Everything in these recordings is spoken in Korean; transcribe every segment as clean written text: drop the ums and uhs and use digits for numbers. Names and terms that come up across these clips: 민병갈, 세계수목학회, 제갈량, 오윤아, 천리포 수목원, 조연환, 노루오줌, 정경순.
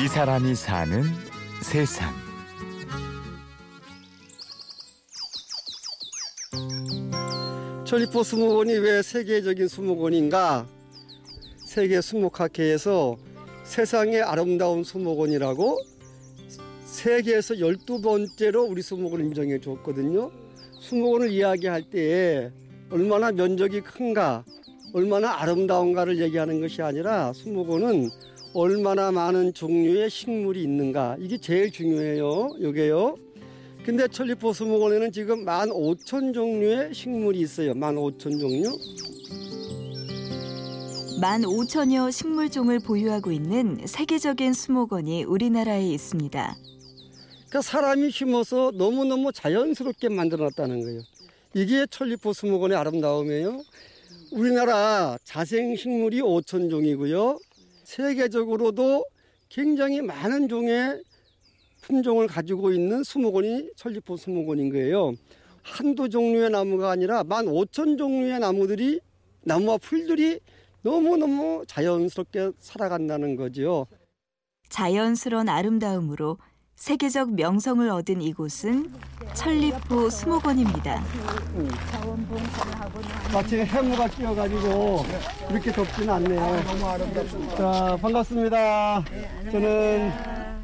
이 사람이 사는 세상. 천리포 수목원이 왜 세계적인 수목원인가? 세계수목학회에서 세상의 아름다운 수목원이라고 세계에서 12번째로 우리 수목원을 인정해 줬거든요. 수목원을 이야기할 때에 얼마나 면적이 큰가, 얼마나 아름다운가를 얘기하는 것이 아니라 수목원은 얼마나 많은 종류의 식물이 있는가, 이게 제일 중요해요. 요게요. 근데 천리포 수목원에는 지금 15,000 종류의 식물이 있어요. 15,000 종류. 15,000여 식물종을 보유하고 있는 세계적인 수목원이 우리나라에 있습니다. 그러니까 사람이 심어서 너무너무 자연스럽게 만들어놨다는 거예요. 이게 천리포 수목원의 아름다움이에요. 우리나라 자생식물이 5,000 종이고요. 세계적으로도 굉장히 많은 종의 품종을 가지고 있는 수목원이 천리포 수목원인 거예요. 한두 종류의 나무가 아니라 15,000 종류의 나무와 풀들이 너무너무 자연스럽게 살아간다는 거죠. 자연스러운 아름다움으로 세계적 명성을 얻은 이곳은 천리포 수목원입니다. 마침 해무가 끼어가지고 이렇게 덥지는 않네요. 너무 아름답습니다. 자, 반갑습니다. 저는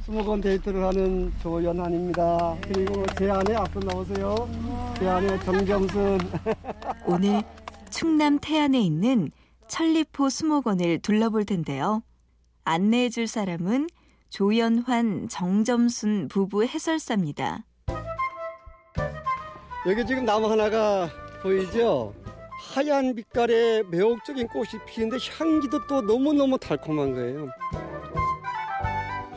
수목원 데이트를 하는 조연환입니다. 그리고 제 아내, 앞서 나오세요. 제 아내 정경순. 오늘 충남 태안에 있는 천리포 수목원을 둘러볼 텐데요. 안내해 줄 사람은 조연환, 정점순 부부 해설사입니다. 여기 지금 나무 하나가 보이죠? 하얀 빛깔의 매혹적인 꽃이 피는데 향기도 또 너무너무 달콤한 거예요.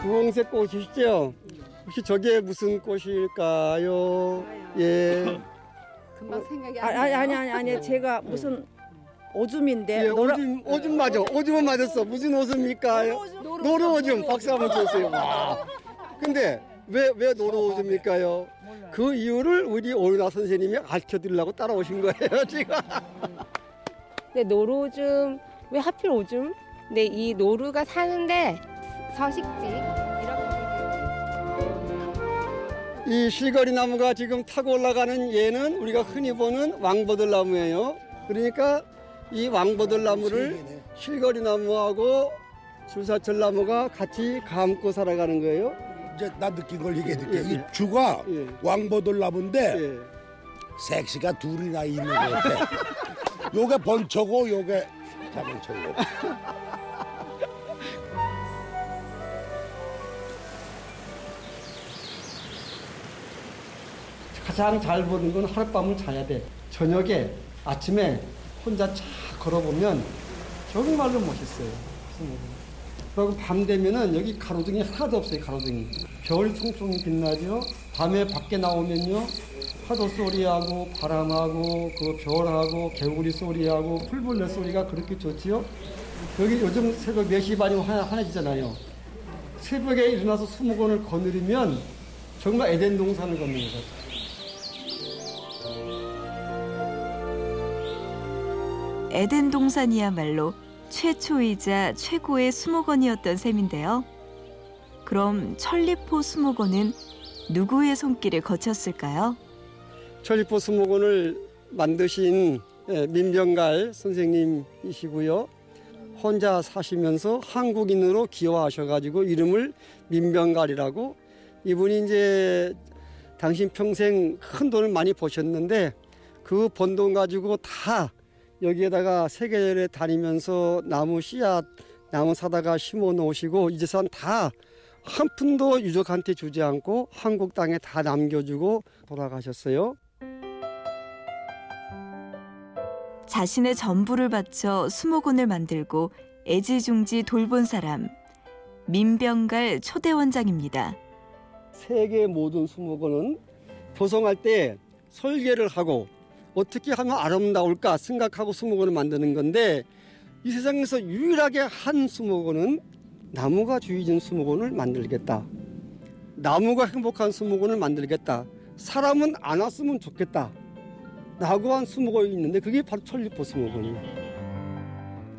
주홍색 꽃이시죠? 혹시 저게 무슨 꽃일까요? 예. 금방 생각이 안 나요. 아니. 제가 무슨 오줌인데. 예, 오줌 맞아. 오줌은 맞았어. 무슨 오줌입니까? 노루오줌. 박수 한번 주세요. 와. 근데 왜 노루오줌일까요? 그 이유를 우리 오윤아 선생님이 알려드리려고 따라오신 거예요, 지금. 근데 노루오줌, 왜 하필 오줌? 근데 이 노루가 사는데 서식지. 이 실거리 나무가 지금 타고 올라가는 얘는 우리가 흔히 보는 왕버들나무예요. 그러니까 이 왕버들나무를 실거리 나무하고 줄사철 나무가 같이 감고 살아가는 거예요. 이제 나 느낀 걸 얘기해드릴게요. 예, 예. 이 주가 예. 왕버들나무인데 예. 색시가 둘이나 있는 것 같아. 요게 번처고 요게 자번처고. 가장 잘 보는 건 하룻밤을 자야 돼. 저녁에 아침에 혼자 쫙 걸어보면 정말로 멋있어요. 그리고 밤 되면은 여기 가로등이 하나도 없어요. 가로등이 별 총총히 빛나죠. 밤에 밖에 나오면요 파도 소리하고 바람하고 그 별하고 개구리 소리하고 풀벌레 소리가 그렇게 좋지요. 여기 요즘 새벽 4시 반이면 환해지잖아요. 새벽에 일어나서 수목원을 거느리면 정말 에덴 동산을 걷는 것 같아요. 에덴 동산이야말로 최초이자 최고의 수목원이었던 셈인데요. 그럼 천리포 수목원은 누구의 손길을 거쳤을까요? 천리포 수목원을 만드신 민병갈 선생님이시고요. 혼자 사시면서 한국인으로 기여하셔가지고 이름을 민병갈이라고. 이분이 이제 당신 평생 큰 돈을 많이 버셨는데 그 번 돈 가지고 다 여기에다가 세계를 다니면서 나무 씨앗, 나무 사다가 심어 놓으시고 이 재산 다 한 푼도 유족한테 주지 않고 한국 땅에 다 남겨주고 돌아가셨어요. 자신의 전부를 바쳐 수목원을 만들고 애지중지 돌본 사람, 민병갈 초대원장입니다. 세계 모든 수목원은 조성할 때 설계를 하고 어떻게 하면 아름다울까 생각하고 수목원을 만드는 건데 이 세상에서 유일하게 한 수목원은 나무가 주인인 수목원을 만들겠다. 나무가 행복한 수목원을 만들겠다. 사람은 안 왔으면 좋겠다. 라고 한 수목원이 있는데 그게 바로 천리포 수목원이에요.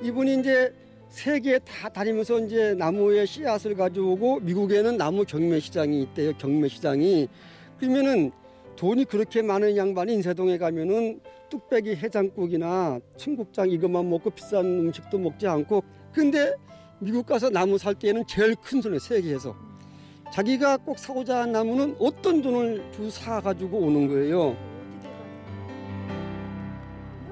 이분이 이제 세계에 다 다니면서 이제 나무의 씨앗을 가져오고 미국에는 나무 경매 시장이 있대요. 경매 시장이. 그러면은 돈이 그렇게 많은 양반이 인사동에 가면은 뚝배기 해장국이나 청국장 이것만 먹고 비싼 음식도 먹지 않고, 근데 미국 가서 나무 살 때에는 제일 큰 돈을 세계에서 자기가 꼭 사고자 한 나무는 어떤 돈을 주 사가지고 오는 거예요.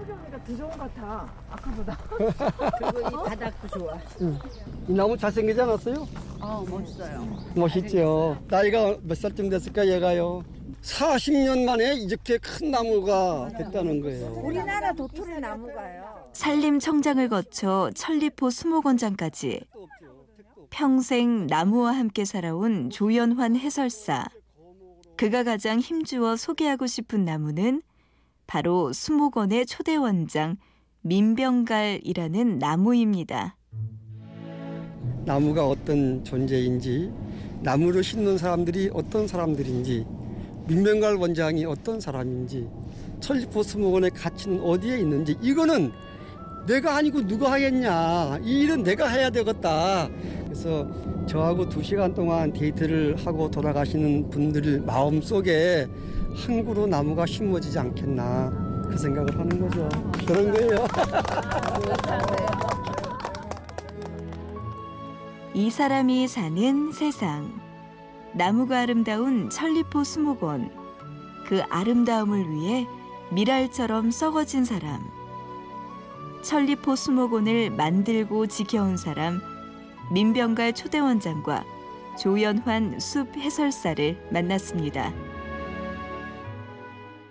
여기가 더 좋은 것 같아, 아까보다. 그리고 이 바닥도 좋아. 응. 이 나무 잘생기지 않았어요? 멋있어요. 멋있죠. 나이가 몇 살쯤 됐을까 얘가요? 40년 만에 이렇게 큰 나무가 됐다는 거예요. 우리나라 도토리 나무가요. 산림 청장을 거쳐 천리포 수목원장까지 평생 나무와 함께 살아온 조연환 해설사. 그가 가장 힘주어 소개하고 싶은 나무는 바로 수목원의 초대 원장 민병갈이라는 나무입니다. 나무가 어떤 존재인지, 나무를 심는 사람들이 어떤 사람들인지, 민병갈 원장이 어떤 사람인지, 천리포 수목원의 가치는 어디에 있는지, 이거는 내가 아니고 누가 하겠냐, 이 일은 내가 해야 되겠다. 그래서 저하고 2시간 동안 데이트를 하고 돌아가시는 분들 마음속에 한 그루 나무가 심어지지 않겠나, 그 생각을 하는 거죠. 그런 거예요. 이 사람이 사는 세상. 나무가 아름다운 천리포 수목원. 그 아름다움을 위해 미랄처럼 썩어진 사람. 천리포 수목원을 만들고 지켜온 사람 민병갈 초대원장과 조연환 숲 해설사를 만났습니다.